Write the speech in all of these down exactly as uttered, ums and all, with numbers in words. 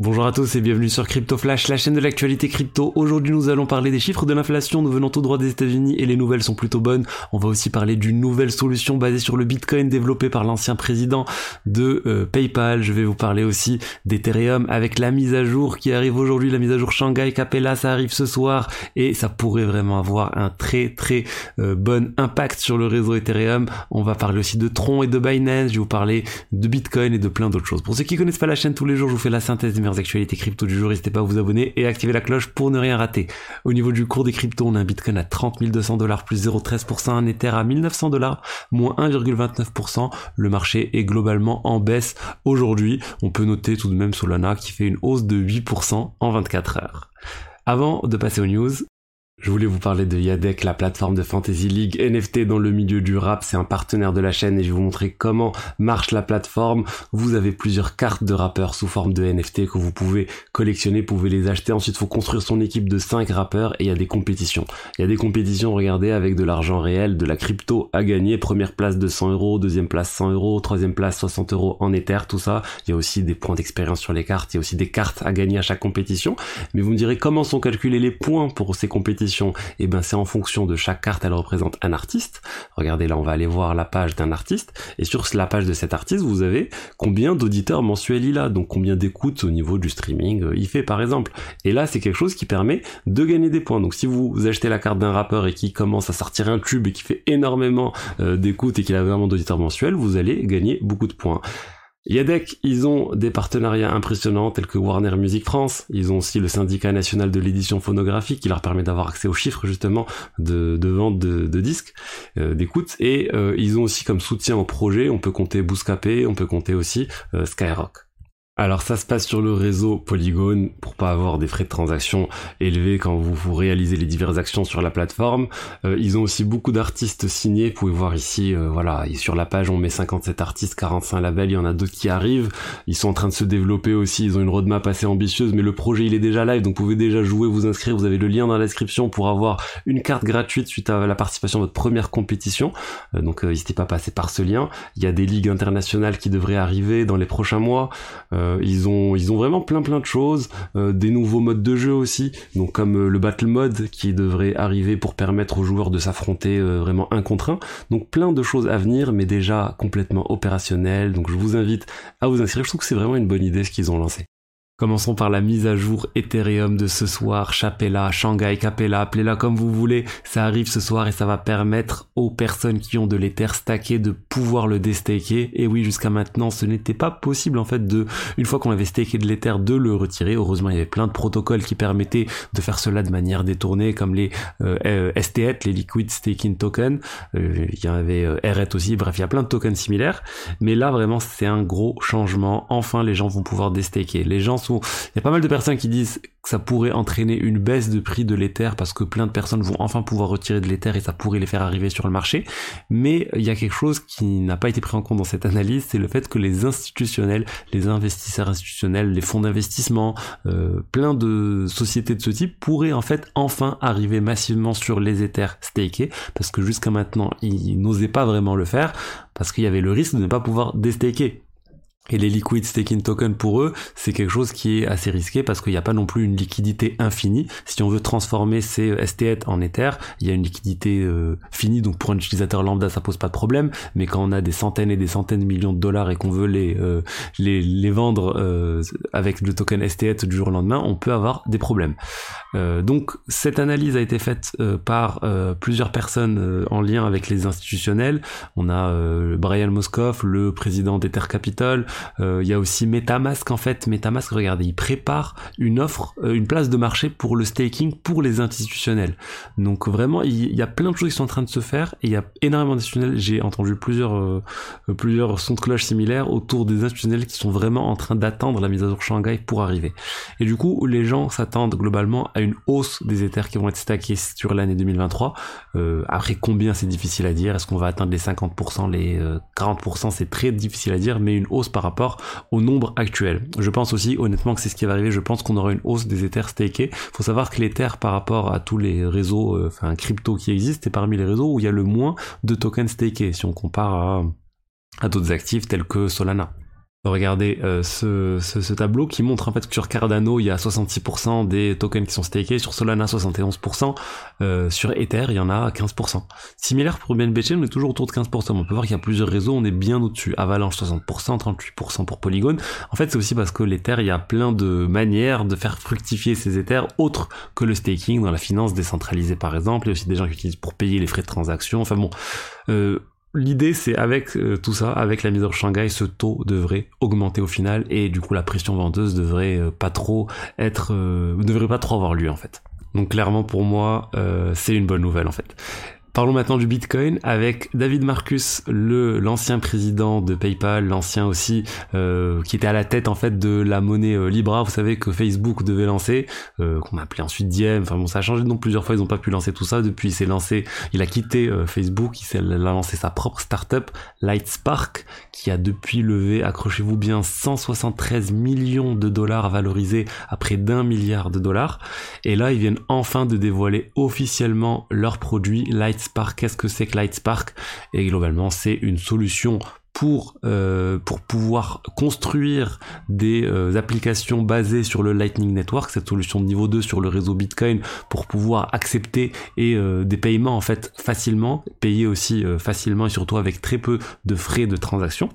Bonjour à tous et bienvenue sur Crypto Flash, la chaîne de l'actualité crypto. Aujourd'hui nous allons parler des chiffres de l'inflation, nous venons tout droit des États-Unis et les nouvelles sont plutôt bonnes. On va aussi parler d'une nouvelle solution basée sur le Bitcoin développée par l'ancien président de euh, PayPal. Je vais vous parler aussi d'Ethereum avec la mise à jour qui arrive aujourd'hui, la mise à jour Shanghai Capella, ça arrive ce soir et ça pourrait vraiment avoir un très très euh, bon impact sur le réseau Ethereum. On va parler aussi de Tron et de Binance, je vais vous parler de Bitcoin et de plein d'autres choses. Pour ceux qui connaissent pas la chaîne, tous les jours je vous fais la synthèse actualités crypto du jour, n'hésitez pas à vous abonner et à activer la cloche pour ne rien rater. Au niveau du cours des cryptos, on a un Bitcoin à trente mille deux cents dollars plus zéro virgule treize pour cent, un Ether à mille neuf cents dollars moins un virgule vingt-neuf pour cent. Le marché est globalement en baisse aujourd'hui. On peut noter tout de même Solana qui fait une hausse de huit pour cent en vingt-quatre heures. Avant de passer aux news, je voulais vous parler de Yadek, la plateforme de Fantasy League N F T dans le milieu du rap. C'est un partenaire de la chaîne et je vais vous montrer comment marche la plateforme. Vous avez plusieurs cartes de rappeurs sous forme de N F T que vous pouvez collectionner, vous pouvez les acheter. Ensuite, il faut construire son équipe de cinq rappeurs et il y a des compétitions. Il y a des compétitions, regardez, avec de l'argent réel, de la crypto à gagner. Première place deux cents euros, deuxième place cent euros, troisième place soixante euros en Ether, tout ça. Il y a aussi des points d'expérience sur les cartes, il y a aussi des cartes à gagner à chaque compétition. Mais vous me direz comment sont calculés les points pour ces compétitions? Et ben c'est en fonction de chaque carte, elle représente un artiste. Regardez là, on va aller voir la page d'un artiste et sur la page de cet artiste, vous avez combien d'auditeurs mensuels il a, donc combien d'écoutes au niveau du streaming il fait par exemple. Et là, c'est quelque chose qui permet de gagner des points. Donc si vous achetez la carte d'un rappeur et qui commence à sortir un tube et qui fait énormément euh, d'écoutes et qu'il a vraiment d'auditeurs mensuels, vous allez gagner beaucoup de points. Yadek, ils ont des partenariats impressionnants tels que Warner Music France, ils ont aussi le syndicat national de l'édition phonographique qui leur permet d'avoir accès aux chiffres justement de, de vente de, de disques, euh, d'écoute, et euh, ils ont aussi comme soutien au projet, on peut compter Bouscapé, on peut compter aussi euh, Skyrock. Alors ça se passe sur le réseau Polygone pour pas avoir des frais de transaction élevés quand vous, vous réalisez les diverses actions sur la plateforme. Euh, ils ont aussi beaucoup d'artistes signés, vous pouvez voir ici, euh, voilà, et sur la page on met cinquante-sept artistes, quarante-cinq labels, il y en a d'autres qui arrivent. Ils sont en train de se développer aussi, ils ont une roadmap assez ambitieuse, mais le projet il est déjà live, donc vous pouvez déjà jouer, vous inscrire, vous avez le lien dans la description pour avoir une carte gratuite suite à la participation à votre première compétition. Euh, donc euh, n'hésitez pas à passer par ce lien. Il y a des ligues internationales qui devraient arriver dans les prochains mois. Euh, Ils ont, ils ont vraiment plein plein de choses, euh, des nouveaux modes de jeu aussi, donc comme euh, le battle mode qui devrait arriver pour permettre aux joueurs de s'affronter euh, vraiment un contre un. Donc plein de choses à venir, mais déjà complètement opérationnelles. Donc je vous invite à vous inscrire. Je trouve que c'est vraiment une bonne idée ce qu'ils ont lancé. Commençons par la mise à jour Ethereum de ce soir, Chapella, Shanghai, Capella, appelez-la comme vous voulez, ça arrive ce soir et ça va permettre aux personnes qui ont de l'Ether stacké de pouvoir le déstaker. Et oui, jusqu'à maintenant, ce n'était pas possible en fait de, une fois qu'on avait staké de l'Ether, de le retirer. Heureusement, il y avait plein de protocoles qui permettaient de faire cela de manière détournée, comme les euh, S T E T H, les Liquid Staking Token, euh, il y avait euh, R E T H aussi, bref, il y a plein de tokens similaires. Mais là, vraiment, c'est un gros changement. Enfin, les gens vont pouvoir déstaker. Les gens Où il y a pas mal de personnes qui disent que ça pourrait entraîner une baisse de prix de l'Ether parce que plein de personnes vont enfin pouvoir retirer de l'Ether et ça pourrait les faire arriver sur le marché. Mais il y a quelque chose qui n'a pas été pris en compte dans cette analyse, c'est le fait que les institutionnels, les investisseurs institutionnels, les fonds d'investissement, euh, plein de sociétés de ce type pourraient en fait enfin arriver massivement sur les Ethers stakés parce que jusqu'à maintenant, ils n'osaient pas vraiment le faire parce qu'il y avait le risque de ne pas pouvoir déstaker. Et les liquid staking tokens pour eux, c'est quelque chose qui est assez risqué parce qu'il n'y a pas non plus une liquidité infinie. Si on veut transformer ces S T H en Ether, il y a une liquidité euh, finie, donc pour un utilisateur lambda ça pose pas de problème, mais quand on a des centaines et des centaines de millions de dollars et qu'on veut les euh, les, les vendre euh, avec le token S T H du jour au lendemain, on peut avoir des problèmes. Euh, donc cette analyse a été faite euh, par euh, plusieurs personnes euh, en lien avec les institutionnels. On a euh, Brian Moskov, le président d'Ether Capital. Il euh, y a aussi MetaMask en fait. MetaMask, regardez, il prépare une offre, euh, une place de marché pour le staking pour les institutionnels. Donc vraiment, il y, y a plein de choses qui sont en train de se faire et il y a énormément d'institutionnels. J'ai entendu plusieurs, euh, plusieurs sons de cloche similaires autour des institutionnels qui sont vraiment en train d'attendre la mise à jour Shanghai pour arriver. Et du coup, les gens s'attendent globalement à une hausse des Ethers qui vont être stackés sur l'année deux mille vingt-trois. Euh, après combien, c'est difficile à dire. Est-ce qu'on va atteindre les cinquante pour cent, les euh, quarante pour cent, c'est très difficile à dire, mais une hausse par rapport au nombre actuel. Je pense aussi honnêtement que c'est ce qui va arriver, je pense qu'on aura une hausse des Ethers stakés. Faut savoir que l'Ether par rapport à tous les réseaux, euh, enfin crypto qui existent, est parmi les réseaux où il y a le moins de tokens stakés si on compare à, à d'autres actifs tels que Solana. Regardez euh, ce, ce, ce tableau qui montre en fait que sur Cardano, il y a soixante-six pour cent des tokens qui sont stakés, sur Solana soixante et onze pour cent, euh, sur Ether, il y en a quinze pour cent. Similaire pour B N B Chain, on est toujours autour de quinze pour cent. On peut voir qu'il y a plusieurs réseaux, on est bien au-dessus. Avalanche soixante pour cent, trente-huit pour cent pour Polygon. En fait, c'est aussi parce que l'Ether, il y a plein de manières de faire fructifier ces Ethers autres que le staking, dans la finance décentralisée par exemple, il y a aussi des gens qui utilisent pour payer les frais de transaction. Enfin bon, euh, l'idée, c'est avec euh, tout ça, avec la mise en Shanghai, ce taux devrait augmenter au final et du coup la pression vendeuse devrait euh, pas trop être, euh, devrait pas trop avoir lieu en fait. Donc clairement pour moi, euh, c'est une bonne nouvelle en fait. Parlons maintenant du Bitcoin avec David Marcus, le l'ancien président de PayPal, l'ancien aussi euh, qui était à la tête en fait de la monnaie euh, Libra, vous savez que Facebook devait lancer, euh, qu'on appelait ensuite Diem. Enfin bon, ça a changé de nom plusieurs fois, ils n'ont pas pu lancer tout ça. Depuis, il s'est lancé, il a quitté euh, Facebook, il, s'est, il a lancé sa propre startup LightSpark, qui a depuis levé, accrochez-vous bien, cent soixante-treize millions de dollars valorisés à près d'un milliard de dollars. Et là, ils viennent enfin de dévoiler officiellement leur produit LightSpark. Spark, qu'est-ce que c'est que LightSpark? Et globalement, c'est une solution pour euh, pour pouvoir construire des euh, applications basées sur le Lightning Network, cette solution de niveau deux sur le réseau Bitcoin, pour pouvoir accepter et euh, des paiements en fait facilement, payer aussi euh, facilement et surtout avec très peu de frais de transaction.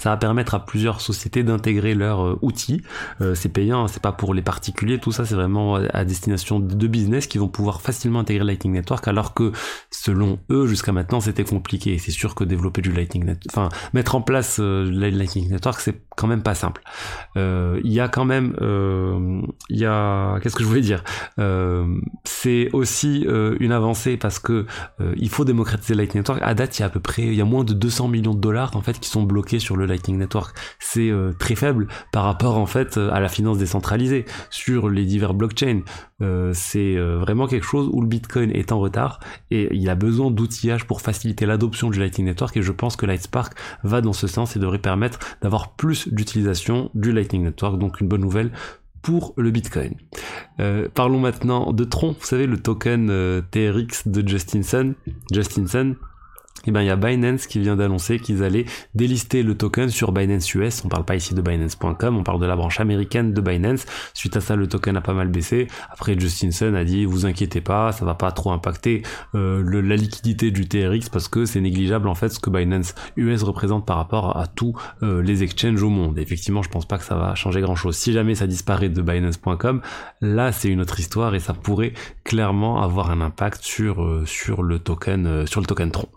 Ça va permettre à plusieurs sociétés d'intégrer leurs euh, outils. Euh, c'est payant, hein, c'est pas pour les particuliers, tout ça c'est vraiment à destination de business qui vont pouvoir facilement intégrer Lightning Network, alors que selon eux, jusqu'à maintenant, c'était compliqué. Et c'est sûr que développer du Lightning Network, enfin mettre en place euh, Lightning Network, c'est quand même pas simple. Il euh, y a quand même, il euh, y a, qu'est-ce que je voulais dire euh, c'est aussi euh, une avancée parce que euh, il faut démocratiser Lightning Network. À date, il y a à peu près, il y a moins de deux cents millions de dollars en fait qui sont bloqués sur le Lightning Network, c'est euh, très faible par rapport en fait euh, à la finance décentralisée sur les divers blockchains. Euh, c'est euh, vraiment quelque chose où le Bitcoin est en retard et il a besoin d'outillage pour faciliter l'adoption du Lightning Network, et je pense que LightSpark va dans ce sens et devrait permettre d'avoir plus d'utilisation du Lightning Network, donc une bonne nouvelle pour le Bitcoin. Euh, parlons maintenant de Tron, vous savez le token euh, T R X de Justin Sun, Justin Sun. Et eh bien il y a Binance qui vient d'annoncer qu'ils allaient délister le token sur Binance U S. On parle pas ici de Binance point com, on parle de la branche américaine de Binance. Suite à ça, le token a pas mal baissé. Après, Justin Sun a dit vous inquiétez pas, ça va pas trop impacter euh, le, la liquidité du T R X parce que c'est négligeable en fait ce que Binance U S représente par rapport à tous euh, les exchanges au monde. Et effectivement, je pense pas que ça va changer grand chose. Si jamais ça disparaît de Binance point com, là c'est une autre histoire et ça pourrait clairement avoir un impact sur euh, sur le token euh, sur le token Tron.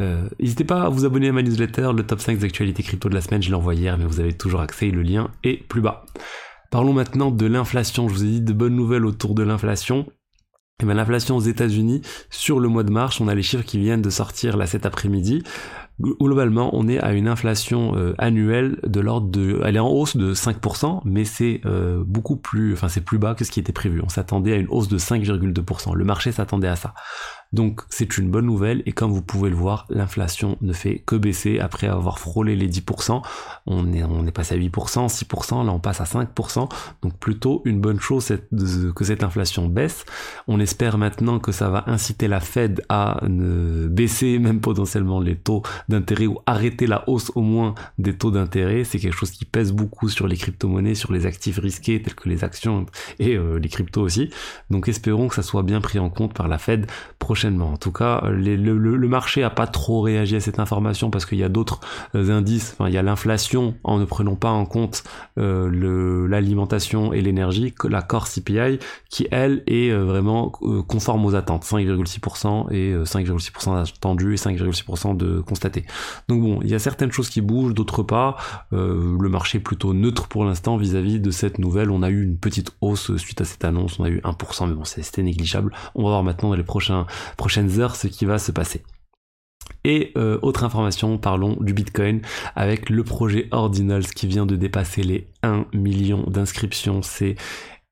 Euh, n'hésitez pas à vous abonner à ma newsletter, le top cinq des actualités crypto de la semaine, je l'ai envoyé hier mais vous avez toujours accès, le lien est plus bas. Parlons maintenant de l'inflation, je vous ai dit de bonnes nouvelles autour de l'inflation. Et bien l'inflation aux États-Unis sur le mois de mars, on a les chiffres qui viennent de sortir là cet après-midi. Globalement, on est à une inflation euh, annuelle de l'ordre de, elle est en hausse de cinq pour cent, mais c'est euh, beaucoup plus, enfin c'est plus bas que ce qui était prévu. On s'attendait à une hausse de cinq virgule deux pour cent. Le marché s'attendait à ça. Donc c'est une bonne nouvelle et comme vous pouvez le voir, l'inflation ne fait que baisser après avoir frôlé les dix pour cent. On est, on est passé à huit pour cent, six pour cent, là on passe à cinq pour cent. Donc plutôt une bonne chose cette, que cette inflation baisse. On espère maintenant que ça va inciter la Fed à ne baisser même potentiellement les taux d'intérêt ou arrêter la hausse au moins des taux d'intérêt. C'est quelque chose qui pèse beaucoup sur les crypto-monnaies, sur les actifs risqués tels que les actions et euh, les cryptos aussi. Donc espérons que ça soit bien pris en compte par la Fed prochainement. En tout cas, les, le, le marché a pas trop réagi à cette information parce qu'il y a d'autres indices. Enfin, il y a l'inflation en ne prenant pas en compte euh, le, l'alimentation et l'énergie, la Core C P I, qui elle est vraiment euh, conforme aux attentes, cinq virgule six pour cent et euh, cinq virgule six pour cent attendu et cinq virgule six pour cent de constaté. Donc bon, il y a certaines choses qui bougent, d'autres pas. Euh, le marché est plutôt neutre pour l'instant vis-à-vis de cette nouvelle. On a eu une petite hausse suite à cette annonce, on a eu un pour cent, mais bon, c'était négligeable. On va voir maintenant dans les prochains prochaines heures ce qui va se passer. Et euh, autre information, parlons du Bitcoin avec le projet Ordinals qui vient de dépasser les un million d'inscriptions, c'est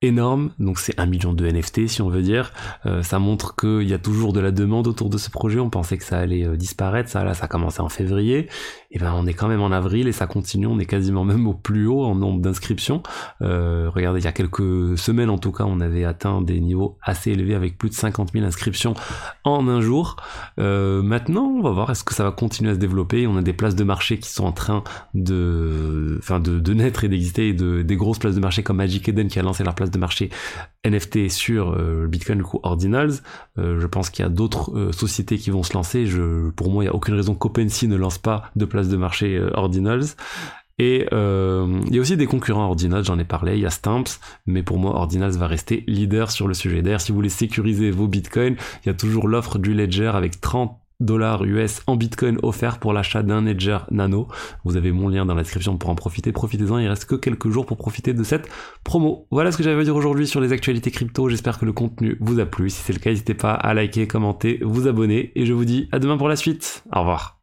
énorme, donc c'est un million de N F T si on veut dire, euh, ça montre qu'il y a toujours de la demande autour de ce projet, on pensait que ça allait euh, disparaître, ça là ça a commencé en février, et ben on est quand même en avril et ça continue, on est quasiment même au plus haut en nombre d'inscriptions, euh, regardez il y a quelques semaines en tout cas on avait atteint des niveaux assez élevés avec plus de cinquante mille inscriptions en un jour, euh, maintenant on va voir est-ce que ça va continuer à se développer, on a des places de marché qui sont en train de, enfin de, de naître et d'exister, et de, des grosses places de marché comme Magic Eden qui a lancé leur place de marché N F T sur euh, Bitcoin, du coup Ordinals, euh, je pense qu'il y a d'autres euh, sociétés qui vont se lancer, je, pour moi il n'y a aucune raison qu'OpenSea ne lance pas de place de marché euh, Ordinals, et euh, il y a aussi des concurrents à Ordinals, j'en ai parlé, il y a Stamps, mais pour moi Ordinals va rester leader sur le sujet. D'ailleurs si vous voulez sécuriser vos Bitcoins, il y a toujours l'offre du Ledger avec trente dollars U S en Bitcoin offert pour l'achat d'un Ledger Nano, vous avez mon lien dans la description pour en profiter, profitez-en, il reste que quelques jours pour profiter de cette promo. Voilà ce que j'avais à dire aujourd'hui sur les actualités crypto, j'espère que le contenu vous a plu, si c'est le cas n'hésitez pas à liker, commenter, vous abonner, et je vous dis à demain pour la suite, au revoir.